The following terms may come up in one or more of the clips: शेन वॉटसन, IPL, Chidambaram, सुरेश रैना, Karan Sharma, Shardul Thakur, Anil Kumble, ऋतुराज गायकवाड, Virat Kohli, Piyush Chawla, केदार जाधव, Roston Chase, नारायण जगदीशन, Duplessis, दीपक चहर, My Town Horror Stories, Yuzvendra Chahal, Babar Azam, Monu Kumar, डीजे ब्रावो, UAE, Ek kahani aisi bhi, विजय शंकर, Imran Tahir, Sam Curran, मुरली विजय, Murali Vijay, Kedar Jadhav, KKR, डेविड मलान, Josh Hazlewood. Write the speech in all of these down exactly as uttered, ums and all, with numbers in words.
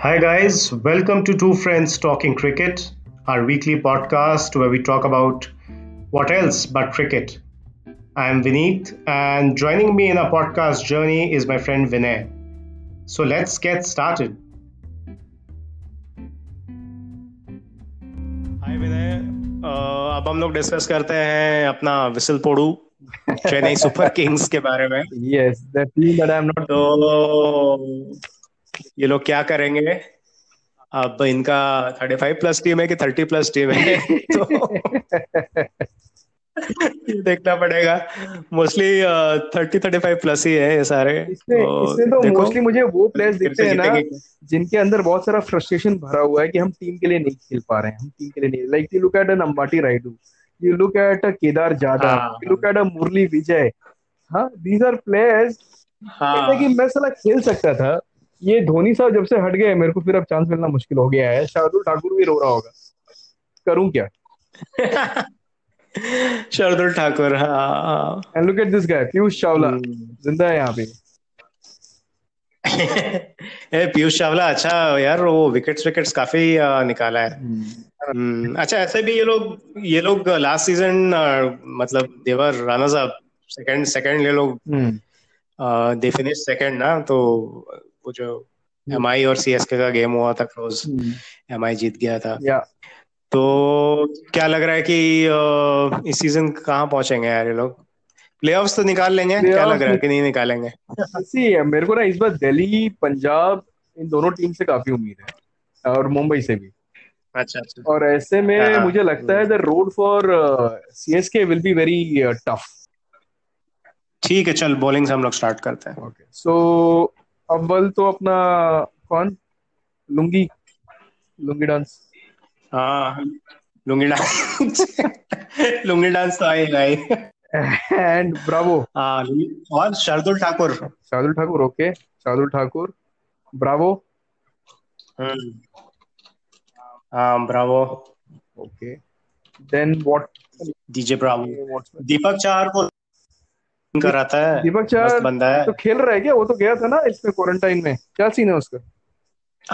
Hi guys, welcome to Two Friends Talking Cricket, our weekly podcast where we talk about what else but cricket. I am Vineet, and joining me in our podcast journey is my friend Vinay. So let's get started. Hi Vinay, uh, अब हम लोग discuss करते हैं अपना whistle Podu Chennai Super Kings के बारे में. Yes, the team that I am not. So, ये लोग क्या करेंगे अब, इनका पैंतीस प्लस टीम है कि तीस प्लस टीम है तो देखना पड़ेगा. मोस्टली तीस पैंतीस प्लस ही है सारे. इसमें, तो, इसमें तो मोस्टली मुझे वो प्लेयर्स दिखते हैं ना जिनके अंदर बहुत सारा फ्रस्ट्रेशन भरा हुआ है कि हम टीम के लिए नहीं खेल पा रहे हैं, हम टीम के लिए नहीं. Like you look at Ambati Rayudu, you look at केदार जाधव, you look at मुरली विजय. हाँ, दीज आर प्लेयर्स कि मैं साला खेल सकता था. ये धोनी साहब जब से हट गए मेरे को फिर अब चांस मिलना मुश्किल हो गया है. शार्दुल ठाकुर भी रो रहा होगा, करूं क्या. शार्दुल ठाकुर, हाँ. And look at this guy Piyush Chawla, जिंदा है यहाँ पे. ए पीयूष चावला, अच्छा यार, वो विकेट्स विकेट्स काफी निकाला है. hmm. अच्छा, ऐसे भी ये लोग ये लोग लास्ट सीजन मतलब they were runners up, second second ये लोग दे फिनिश सेकंड ना. तो वो जो एम आई और सी एस के का गेम हुआ था, क्लोज, एम आई जीत गया था. yeah. तो क्या लग रहा है कि इस सीजन कहाँ पहुंचेंगे यार ये लोग? प्लेऑफ्स तो निकाल लेंगे, क्या लग रहा है कि नहीं निकालेंगे? सी मेरे को ना इस बार दिल्ली, पंजाब, इन दोनों टीम से काफी उम्मीद है और मुंबई से भी. अच्छा, अच्छा. और ऐसे में आ, मुझे लगता है the road for C S K will be very tough. ठीक है, चल बॉलिंग से हम लोग स्टार्ट करते हैं. ओके, सो अव्वल तो अपना कौन, लुंगी लुंगी डांस. हाँ, लुंगी डांस लुंगी डांस तो आएगा ही. And Bravo. हाँ, और शार्दुल ठाकुर. शार्दुल ठाकुर, ओके. शार्दुल ठाकुर, ब्रावो. हाँ, Bravo, okay. Then what, डीजे ब्रावो. दीपक चहर को कराता है. दीपक चहर बंदा है, तो खेल रहा है क्या? वो तो गया था ना इसमें क्वारंटाइन में, क्या सीन है उसका?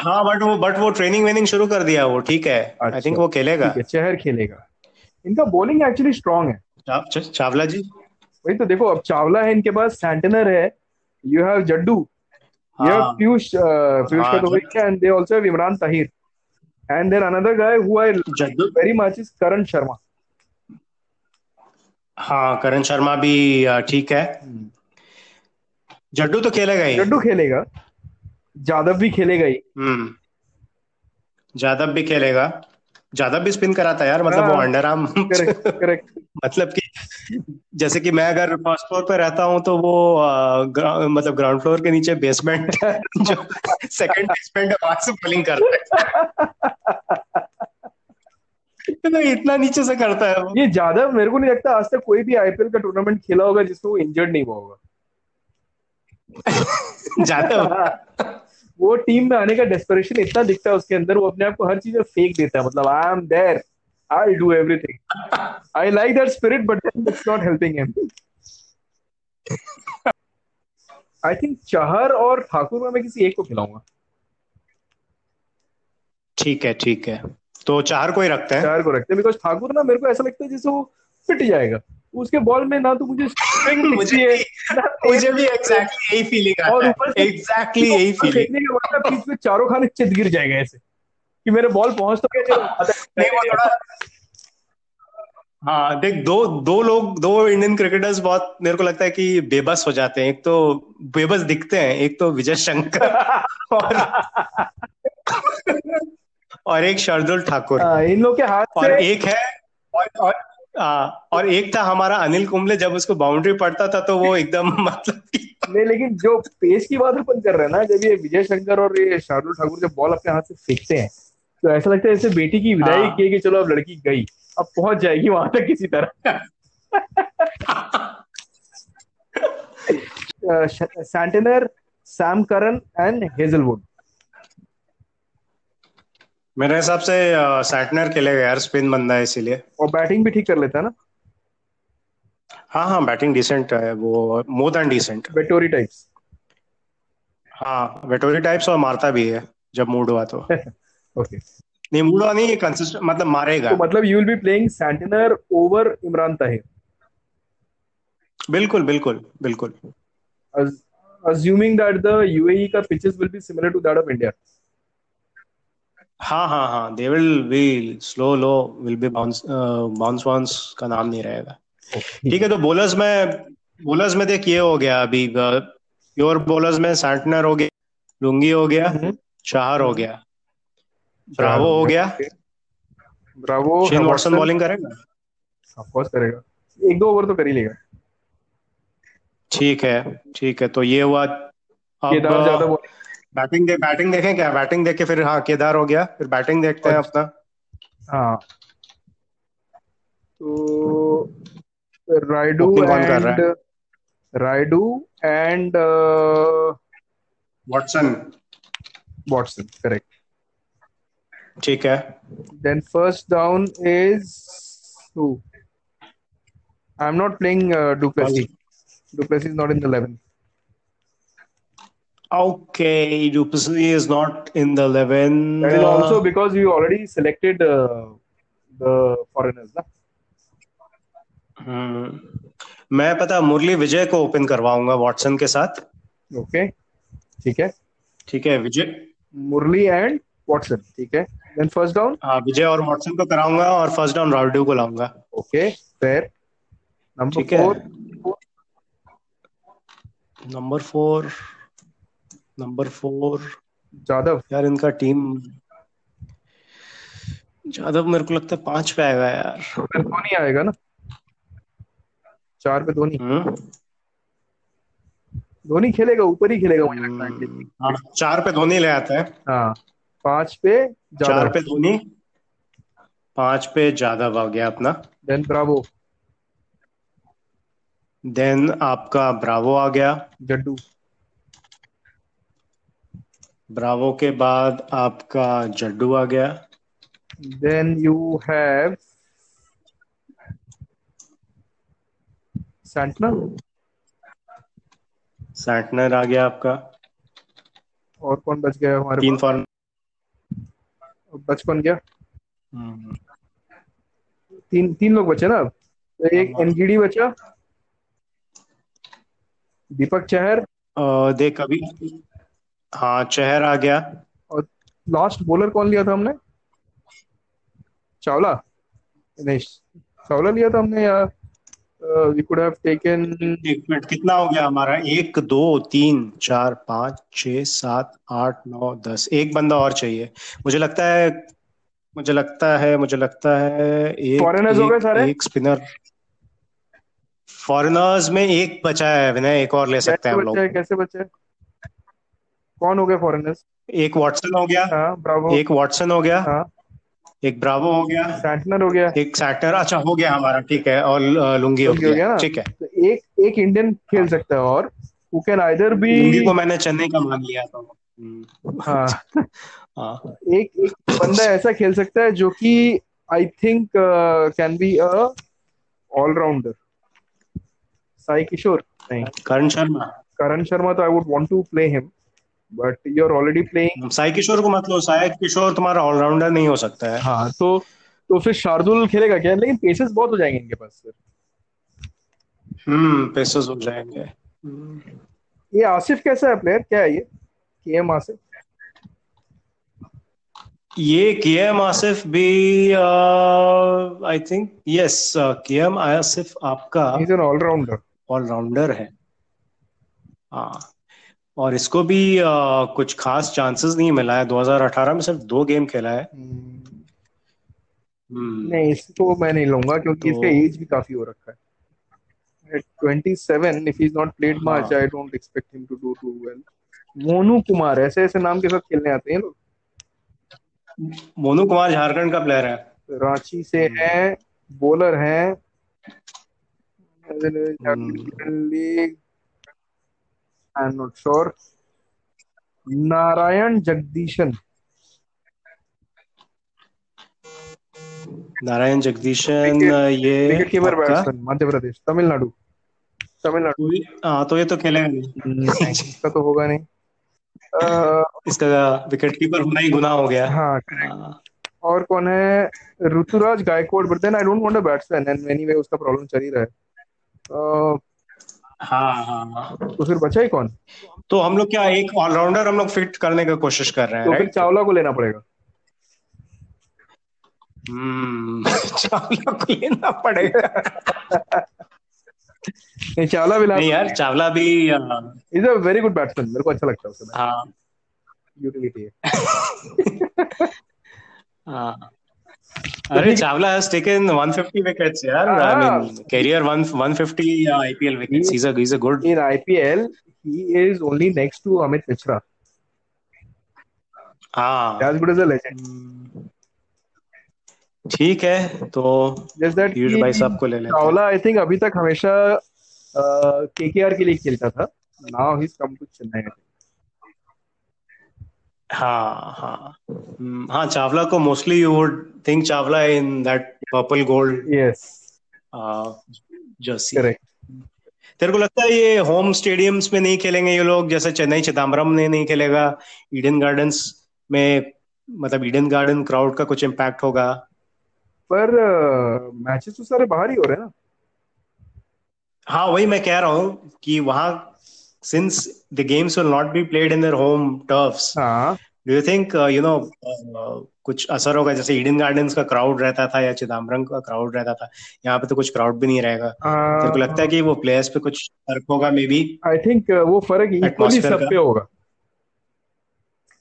हाँ, बट वो बट वो ट्रेनिंग वेनिंग शुरू कर दिया वो. ठीक है, आई थिंक वो खेलेगा. चहर खेलेगा. इनका बॉलिंग एक्चुअली स्ट्रांग है. चावला जी, वही तो देखो, अब चावला है इनके पास, सैंटनर है, you have Jaddu, you have Piyush Piyush का तो है, and they also have Imran Tahir, and there another guy who I very much is Karan Sharma. हाँ, करण शर्मा भी ठीक है. जड्डू तो खेलेगा ही. जड्डू खेलेगा, जादव भी खेलेगा ही. जादव भी खेलेगा. जादव भी स्पिन कराता है यार, मतलब वो अंडर आर्म. Correct correct. मतलब कि जैसे कि मैं अगर फर्स्ट फ्लोर पे रहता हूँ तो वो ग्रा, मतलब ग्राउंड फ्लोर के नीचे बेसमेंट जो सेकंड बेसमेंट वहां से बॉलिंग करता है. इतना नीचे से करता है ये जादव. मेरे को नहीं लगता आज तक कोई भी आईपीएल का टूर्नामेंट खेला होगा जिसमें वो इंजर्ड नहीं हुआ होगा. जादव वो टीम में आने का डेस्परेशन इतना दिखता है उसके अंदर, वो अपने आप को हर चीज में फेंक देता है. मतलब I am there, I will do everything, I like that spirit, but it's not helping him. I think Chahar और ठाकुर में मैं किसी एक को खिलाऊंगा. ठीक है, ठीक है. तो चार को ही रखते हैं. चार को रखते हैं बिकॉज ठाकुर ना, मेरे को ऐसा लगता है जैसे वो पिट जाएगा उसके बॉल में ना. तो मुझे मुझे मुझे भी एग्जैक्टली यही फीलिंग आता है. और ऊपर एग्जैक्टली यही फीलिंग, बीच में चारों खाने चित गिर जाएगा ऐसे कि मेरे बॉल पहुंच तो गया. हाँ देख, दो दो लोग दो इंडियन क्रिकेटर्स बहुत मेरे को लगता है कि बेबस हो जाते हैं. एक तो बेबस दिखते हैं, एक तो विजय शंकर और और एक शार्दुल ठाकुर. इन लोग के हाथ और से... एक है और और, आ, और एक था हमारा अनिल कुंबले, जब उसको बाउंड्री पड़ता था तो वो एकदम मतलब नहीं. लेकिन जो पेस की बात अपन कर रहे हैं ना, जब ये विजय शंकर और ये शार्दुल ठाकुर जब बॉल अपने हाथ से फेंकते हैं तो ऐसा लगता है जैसे बेटी की विदाई की कि चलो अब लड़की गई, अब पहुंच जाएगी वहां तक किसी तरह. Santner, Sam Curran and Hazlewood. मेरे हिसाब से सैटनर खेलेगा यार, स्पिन बंदा है इसीलिए. और बैटिंग भी ठीक कर लेता है ना. हाँ हाँ, बैटिंग डिसेंट है वो, more than decent. Vettori types. हाँ, वेटोरी टाइप्स और मारता भी है. जब मूड हुआ तो okay. नहीं मूड हुआ नहीं कंसिस्टेंट मतलब मारेगा तो मतलब you will be playing Santner over Imran Tahir. बिल्कुल बिल्कुल बिल्कुल. Assuming that the U A E ka pitches will be similar to that of India. हाँ हाँ हाँ they will be slow low will be bounce uh, bounce ones का नाम नहीं रहेगा. ठीक है तो bowlers में bowlers में देख ये हो गया अभी प्योर bowlers में सैंटनर हो गया लुंगी हो गया चाहर हो गया ब्रावो हो गया ब्रावो शेन वॉटसन बॉलिंग करेगा of course करेगा एक दो ओवर तो कर ही लेगा. ठीक है ठीक है तो ये हुआ. केदार जाधव बैटिंग दे, बैटिंग देखें क्या बैटिंग देख के फिर हाँ केदार हो गया फिर बैटिंग देखते हैं अपना. हाँ तो Rayudu and Rayudu and Watson Watson correct. ठीक है then first down is who I am not playing du Plessis. Duplessis is not in the eleven. Okay, Duplessis is not in the eleven. That is also because you already selected uh, the foreigners, na? Hmm. मैं पता मुरली विजय को open करवाऊंगा Watson के साथ. Okay. ठीक है. ठीक है विजय. मुरली and Watson. ठीक है. Then first down. हाँ विजय और वॉटसन को कराऊंगा और first down राउडू को लाऊंगा. Okay. Fair. Number four. Number four number four Jadhav यार इनका टीम जाधव मेरे को लगता है पांच पे आएगा यार. तो धोनी आएगा ना चार पे धोनी. धोनी खेलेगा ऊपर ही खेलेगा मुझे लगता है. चार पे धोनी ले आता है. हाँ पांच पे चार पे धोनी पांच पे जाधव आ गया अपना. देन ब्रावो देन आपका ब्रावो आ गया जड्डू. ब्रावो के बाद आपका जड्डू आ गया. Then you have Santner Santner आ गया आपका. और कौन बच गया हमारे तीन फॉर्म बच कौन गया. hmm. तीन तीन लोग बचे ना एक एनजीडी बचा दीपक चहर देख अभी. हाँ चहर आ गया. और लास्ट बॉलर कौन लिया था हमने चावला नहीं चावला लिया था हमने यार. वी कुड हैव टेकन एक मिनट कितना हो गया हमारा एक दो तीन चार पाँच छः सात आठ नौ दस एक बंदा और चाहिए मुझे लगता है मुझे लगता है मुझे लगता है एक फॉरेनर्स हो गए सारे एक स्पिनर फॉरेनर्स में एक बचा है विनय एक और ले सकते हैं हम लोग. कैसे बचे कौन हो गए फॉरेनर्स एक वॉटसन हो गया. हाँ, ब्रावो एक वॉटसन हो गया. हाँ, एक ब्रावो हो गया सैंटनर हो गया एक सैंटनर अच्छा हो गया हमारा. ठीक है और लुंगी हो गया. ठीक है तो एक एक इंडियन खेल सकता है और who can either be Lungi को मैंने चेन्नई का मान लिया था. हाँ एक एक बंदा ऐसा खेल सकता है जो कि I think can be a allrounder. Sai Kishore नहीं करण शर्मा करण शर्मा तो I would want to play him but you are already playing Sai Kishore को मतलब Sai Kishore तुम्हारा ऑलराउंडर नहीं हो सकता है. हाँ तो तो फिर शार्दुल खेलेगा क्या लेकिन पेसेस बहुत हो जाएंगे इनके पास फिर. हम्म पेसेस हो जाएंगे. ये आसिफ कैसा है प्लेयर क्या है ये के एम आसिफ. ये के एम आसिफ भी I think yes K M Asif आपका ही इज एन ऑलराउंडर ऑलराउंडर है. हाँ और इसको भी uh, कुछ खास चांसेस नहीं मिला है दो हज़ार अठारह में सिर्फ दो गेम खेला है. hmm. Hmm. नहीं इसको मैं नहीं लूंगा क्योंकि तो... इसका एज भी काफी हो रखा है twenty-seven if he is not played much I don't expect him to do too well. Monu Kumar ऐसे ऐसे नाम के साथ खेलने आते हैं लोग. मोनू कुमार झारखंड का प्लेयर है रांची से है बॉलर है league I am not sure. नारायण जगदीशन नारायण जगदीशन ये wicket keeper batsman Madhya Pradesh Tamil Nadu Tamil Nadu. हाँ तो ये तो खेलेगा नहीं तो होगा नहीं. इसका विकेट कीपर होना ही गुनाह हो गया। हाँ, और कौन है, ऋतुराज गायकवाड, but then I don't want a batsman and many way उसका प्रॉब्लम चल ही रहा है। हाँ हाँ, तो फिर बचा ही कौन? तो हम लोग क्या एक ऑलराउंडर हम लोग फिट करने की कोशिश कर रहे हैं, तो फिर चावला को लेना पड़ेगा। हम्म चावला को लेना पड़ेगा नहीं, चावला भी नहीं यार, चावला भी is a very good batsman, मेरे को अच्छा लगता है उसका। हाँ, यूटिलिटी है। हाँ, अरे Chawla has taken one hundred fifty wickets यार, I mean career one hundred fifty I P L wickets, he's a he's a good in I P L, he is only next to Amit Mishra. हाँ, as good as a legend. ठीक है, तो just that use भाई साहब को ले लें। Chawla I think अभी तक हमेशा K K R के लिए खेलता था, now he's come to Chennai. हाँ हाँ हाँ, चावला को mostly you would think Chawla in that purple gold yes jersey. Correct. तेरे को लगता है ये होम स्टेडियम्स में नहीं खेलेंगे ये लोग, जैसे चेन्नई चिदम्बरम ने नहीं खेलेगा, ईडन गार्डन्स में, मतलब ईडन गार्डन क्राउड का कुछ इम्पैक्ट होगा? पर मैचेस तो सारे बाहर ही हो रहे हैं ना। हाँ, वही मैं कह रहा हूँ कि वहाँ since the games will not be played in their home turfs, uh-huh. do you think uh, you know uh, कुछ असर होगा? जैसे ईडन गार्डन्स का क्राउड रहता था या चिदम्बरम का क्राउड रहता था, यहाँ पे तो कुछ क्राउड भी नहीं रहेगा। uh-huh. तेरे को लगता है कि वो प्लेयर्स पे कुछ फर्क होगा? मे बी आई थिंक वो फर्क इक्वली सब पे होगा,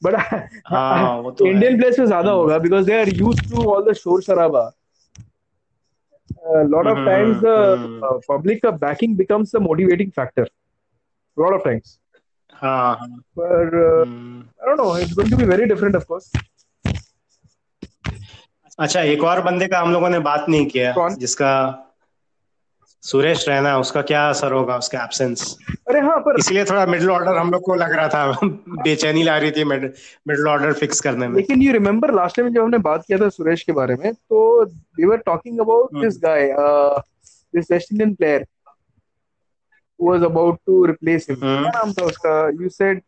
बट हाँ इंडियन प्लेयर्स पे ज्यादा होगा because they are used to all the शोर शराबा। Lot of times the public का backing becomes the motivating factor lot of times. हाँ, पर uh, hmm. I don't know, it's going to be very different of course. अच्छा, एक और बंदे का हम लोगों ने बात नहीं किया, कौन? जिसका सुरेश रैना, उसका क्या असर होगा उसके एब्सेंस? अरे हाँ, पर इसलिए थोड़ा मिडिल ऑर्डर हम लोग को लग रहा था बेचैनी ला रही थी मिडिल ऑर्डर फिक्स करने में। लेकिन यू रिमेम्बर लास्ट टाइम जब हमने बात किया था सुरेश के बारे में, तो we were talking about this guy, this West Indian player was about to replace him. क्या नाम था उसका? You said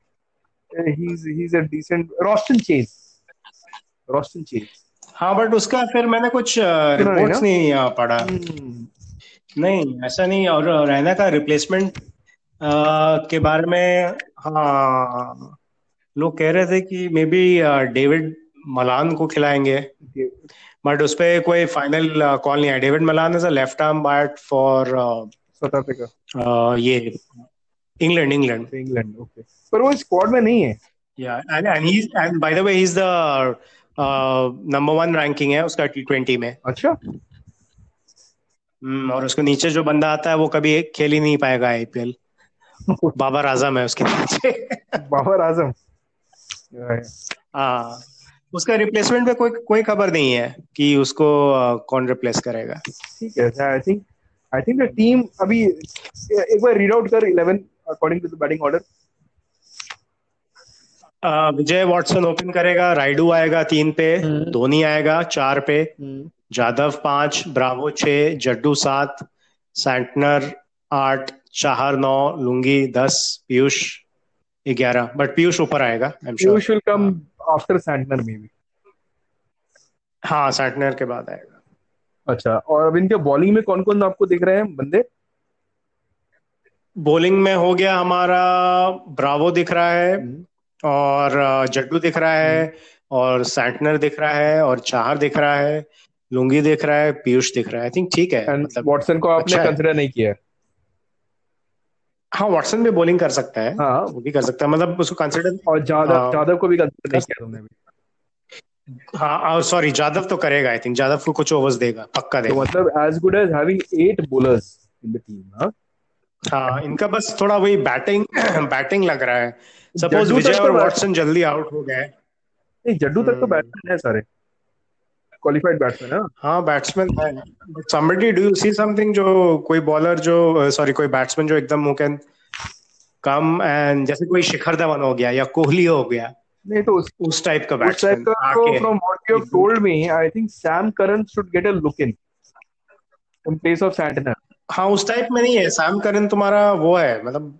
uh, he's he's a decent Roston Chase. Roston Chase. हाँ, but उसका फिर मैंने कुछ रिपोर्ट्स uh, नहीं uh, पढ़ा। hmm. नहीं, ऐसा नहीं। और रैना का रिप्लेसमेंट uh, के बारे में हाँ लोग कह रहे थे कि मे बी डेविड मलान को खिलाएंगे, बट उस पर कोई फाइनल कॉल नहीं है। डेविड मलान is a left arm bat for South Africa, ये इंग्लैंड इंग्लैंड इंग्लैंड ओके, पर वो स्क्वाड में नहीं है। या and he and by the way he is the number one ranking है उसका टी ट्वेंटी में। अच्छा। हम्म, और उसके नीचे जो बंदा आता है वो कभी खेल ही नहीं पाएगा आईपीएल। बाबर आजम है उसके नीचे। बाबर आजम, हाँ, उसका रिप्लेसमेंट में कोई कोई खबर नहीं है कि उसको कौन रिप्लेस करेगा। ठीक है, I think I think the team अभी एक बार read out कर eleven according to the batting order. Vijay Watson open करेगा, राइडू आएगा तीन पे, धोनी आएगा चार पे, जाधव पांच, ब्रावो छह, जड्डू सात, सैंटनर आठ, चाहर नौ, लुंगी दस, पीयूष ग्यारह, बट पीयूष ऊपर आएगा। Piyush will come after Santner maybe. हाँ, सैंटनर के बाद आएगा। अच्छा, और अब इनके बॉलिंग में कौन कौन आपको दिख रहे हैं बंदे? बॉलिंग में हो गया हमारा ब्रावो दिख रहा है, और जड्डू दिख रहा है, और सैंटनर दिख रहा है, और चाहर दिख रहा है, लुंगी दिख रहा है, पीयूष दिख रहा है। आई थिंक ठीक है, मतलब वॉटसन को आपने अच्छा कंसिडर नहीं किया? हाँ, वॉटसन भी बॉलिंग कर सकता है। हाँ, वो भी कर सकता है, मतलब उसको कंसिडर। और जाधव जाधव को भी कंसिडर नहीं किया तुमने? हाँ, और सॉरी, जाधव तो करेगा। आई थिंक जाधव को कुछ ओवर्स देगा, पक्का देगा। तो मतलब as good as having eight bowlers in the team, हाँ? हाँ, इनका बस थोड़ा वही बैटिंग बैटिंग लग रहा है। सपोज विजय और वॉटसन जल्दी आउट हो गए। नहीं, जड्डू तक तो बैट्समैन है, सारे क्वालिफाइड बैट्समैन है। हाँ, बैट्समैन है। Somebody do you see something, जो कोई बॉलर जो सॉरी कोई बैट्समैन जो एकदम हु कैन कम एंड, जैसे कोई शिखर धवन हो गया या कोहली हो गया? नहीं, तो उस टाइप का बैट्समैन आके। From what you have told me, I think Sam Curran should get a look in in place of Santner. हाँ, उस टाइप में नहीं है। सैम करन तुम्हारा वो है, मतलब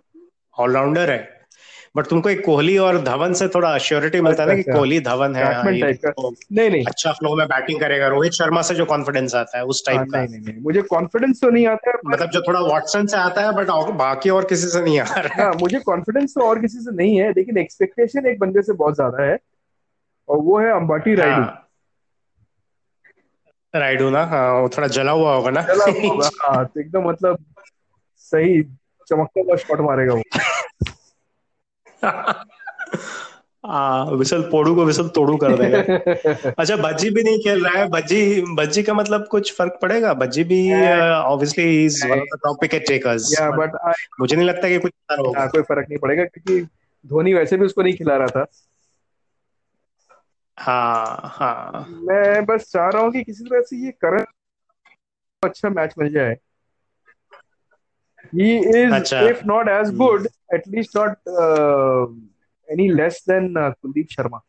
ऑलराउंडर है, बट तुमको एक कोहली और धवन से थोड़ा अश्योरिटी मिलता है ना कि कोहली धवन है, नहीं नहीं अच्छा फ्लो में बैटिंग करेगा, रोहित शर्मा से जो कॉन्फिडेंस आता है उस टाइप का। मुझे कॉन्फिडेंस तो नहीं आता, मतलब जो थोड़ा वॉटसन से आता है बट बाकी और किसी से नहीं आ रहा। मुझे कॉन्फिडेंस तो और किसी से नहीं है, लेकिन एक्सपेक्टेशन एक बंदे से बहुत ज्यादा है और वो है अंबाटी रायडू। रायडू ना, हाँ थोड़ा जला हुआ होगा ना, जला होगा हाँ, तो एकदम मतलब सही चमकता हुआ शॉट मारेगा वो, विसल पोड़ू को विसल तोड़ू कर देगा। अच्छा भज्जी भी नहीं खेल रहा है, भज्जी भज्जी का मतलब कुछ फर्क पड़ेगा? भज्जी भी obviously he is one of the top wicket takers, but मुझे नहीं लगता कि कुछ फर्क होगा। कोई फर्क नहीं पड़ेगा क्योंकि धोनी वैसे भी उसको नहीं खिला रहा था। हाँ, हाँ. मैं बस चाह रहा हूँ कि किसी तरह से ये करन अच्छा मैच मिल जाए। He is, अच्छा. if not as good, at least not uh, any less than uh, Kuldeep Sharma,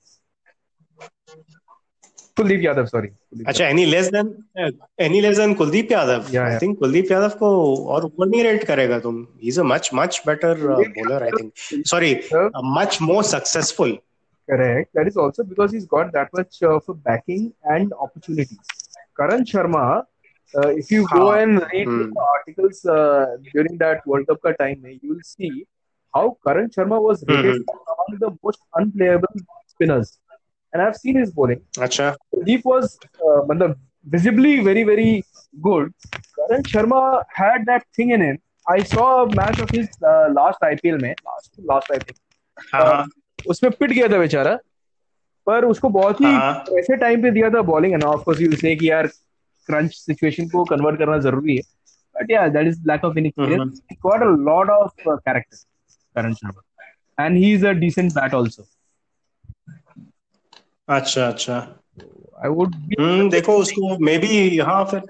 Kuldeep Yadav sorry. अच्छा any less than uh, any less than Kuldeep Yadav. yeah, I think Kuldeep Yadav को और ऊपर नहीं रेट करेगा तुम। He is a much much better uh, bowler I think. Sorry, uh, much more successful. Correct. That is also because he's got that much of a backing and opportunities. Karan Sharma, uh, if you go and read hmm. the articles uh, during that World Cup ka time, you will see how Karan Sharma was rated hmm. among the most unplayable spinners. And I've seen his bowling. Acha. He was uh, visibly very, very good. Karan Sharma had that thing in him. I saw a match of his uh, last I P L. Mein, last, last I P L. Uh-huh. Um, उसमें पिट गया था बेचारा, पर उसको बहुत ही ऐसे time पे दिया था बॉलिंग एंड ऑफ कोर्स उसने कि यार क्रंच सिचुएशन को कन्वर्ट करना जरूरी है, बट यार that is lack of experience. He got a lot of character Karan Sharma and he is a decent bat also. अच्छा अच्छा आई वुड देखो उसको मे बी यहाँ फिर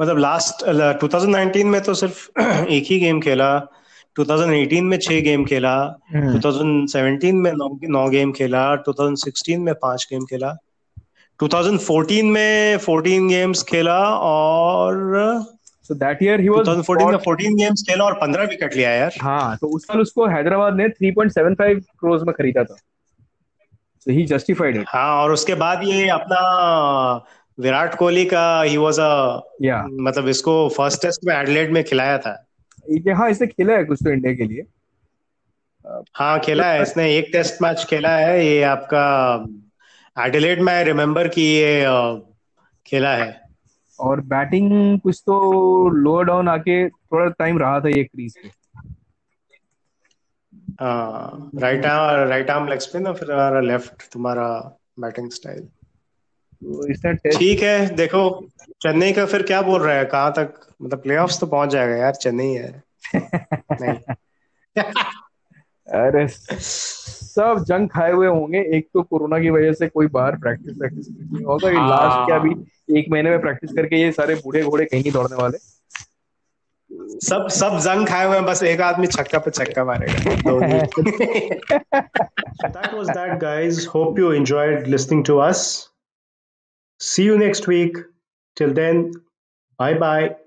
मतलब लास्ट ट्वेंटी नाइनटीन में तो सिर्फ एक ही गेम खेला, ट्वेंटी एटीन में छह गेम खेला, ट्वेंटी सेवनटीन में नौ गेम खेला, ट्वेंटी सिक्सटीन में पांच गेम खेला, ट्वेंटी फोर्टीन में चौदह गेम्स खेला और so that year he was twenty fourteen में चौदह गेम्स खेला और पंद्रह विकेट लिया यार। हाँ तो उस साल उसको हैदराबाद ने तीन पॉइंट सात पांच करोड़ में खरीदा था, so he justified it। हाँ और उसके बाद ये अपना विराट कोहली का he was a yeah. मतलब इसको फर्स्ट टेस्ट में एडिलेड में खिलाया था। हाँ इसने खेला है कुछ तो इंडिया के लिए। हाँ खेला है इसने, एक टेस्ट मैच खेला है ये आपका एडिलेड में, आई रिमेम्बर कि ये खेला है। और बैटिंग कुछ तो लोअर डाउन आके थोड़ा टाइम रहा था ये क्रीज पे, हाँ right arm right arm leg spin और फिर तुम्हारा लेफ्ट तुम्हारा बैटिंग स्टाइल। ठीक है देखो चेन्नई का फिर क्या बोल रहा है, कहाँ तक मतलब प्लेऑफ्स तो पहुंच जाएगा यार चेन्नई है नहीं अरे सब जंग खाए हुए होंगे, एक तो कोरोना की वजह से कोई बाहर प्रैक्टिस प्रैक्टिस नहीं होगा, ये लास्ट क्या भी एक महीने में प्रैक्टिस करके ये सारे बूढ़े घोड़े कहीं नहीं दौड़ने वाले, सब सब जंग खाए हुए हैं, बस एक आदमी छक्का पे छक्का मारेगा। That was that guys, hope you enjoyed listening to us. See you next week. Till then, bye-bye.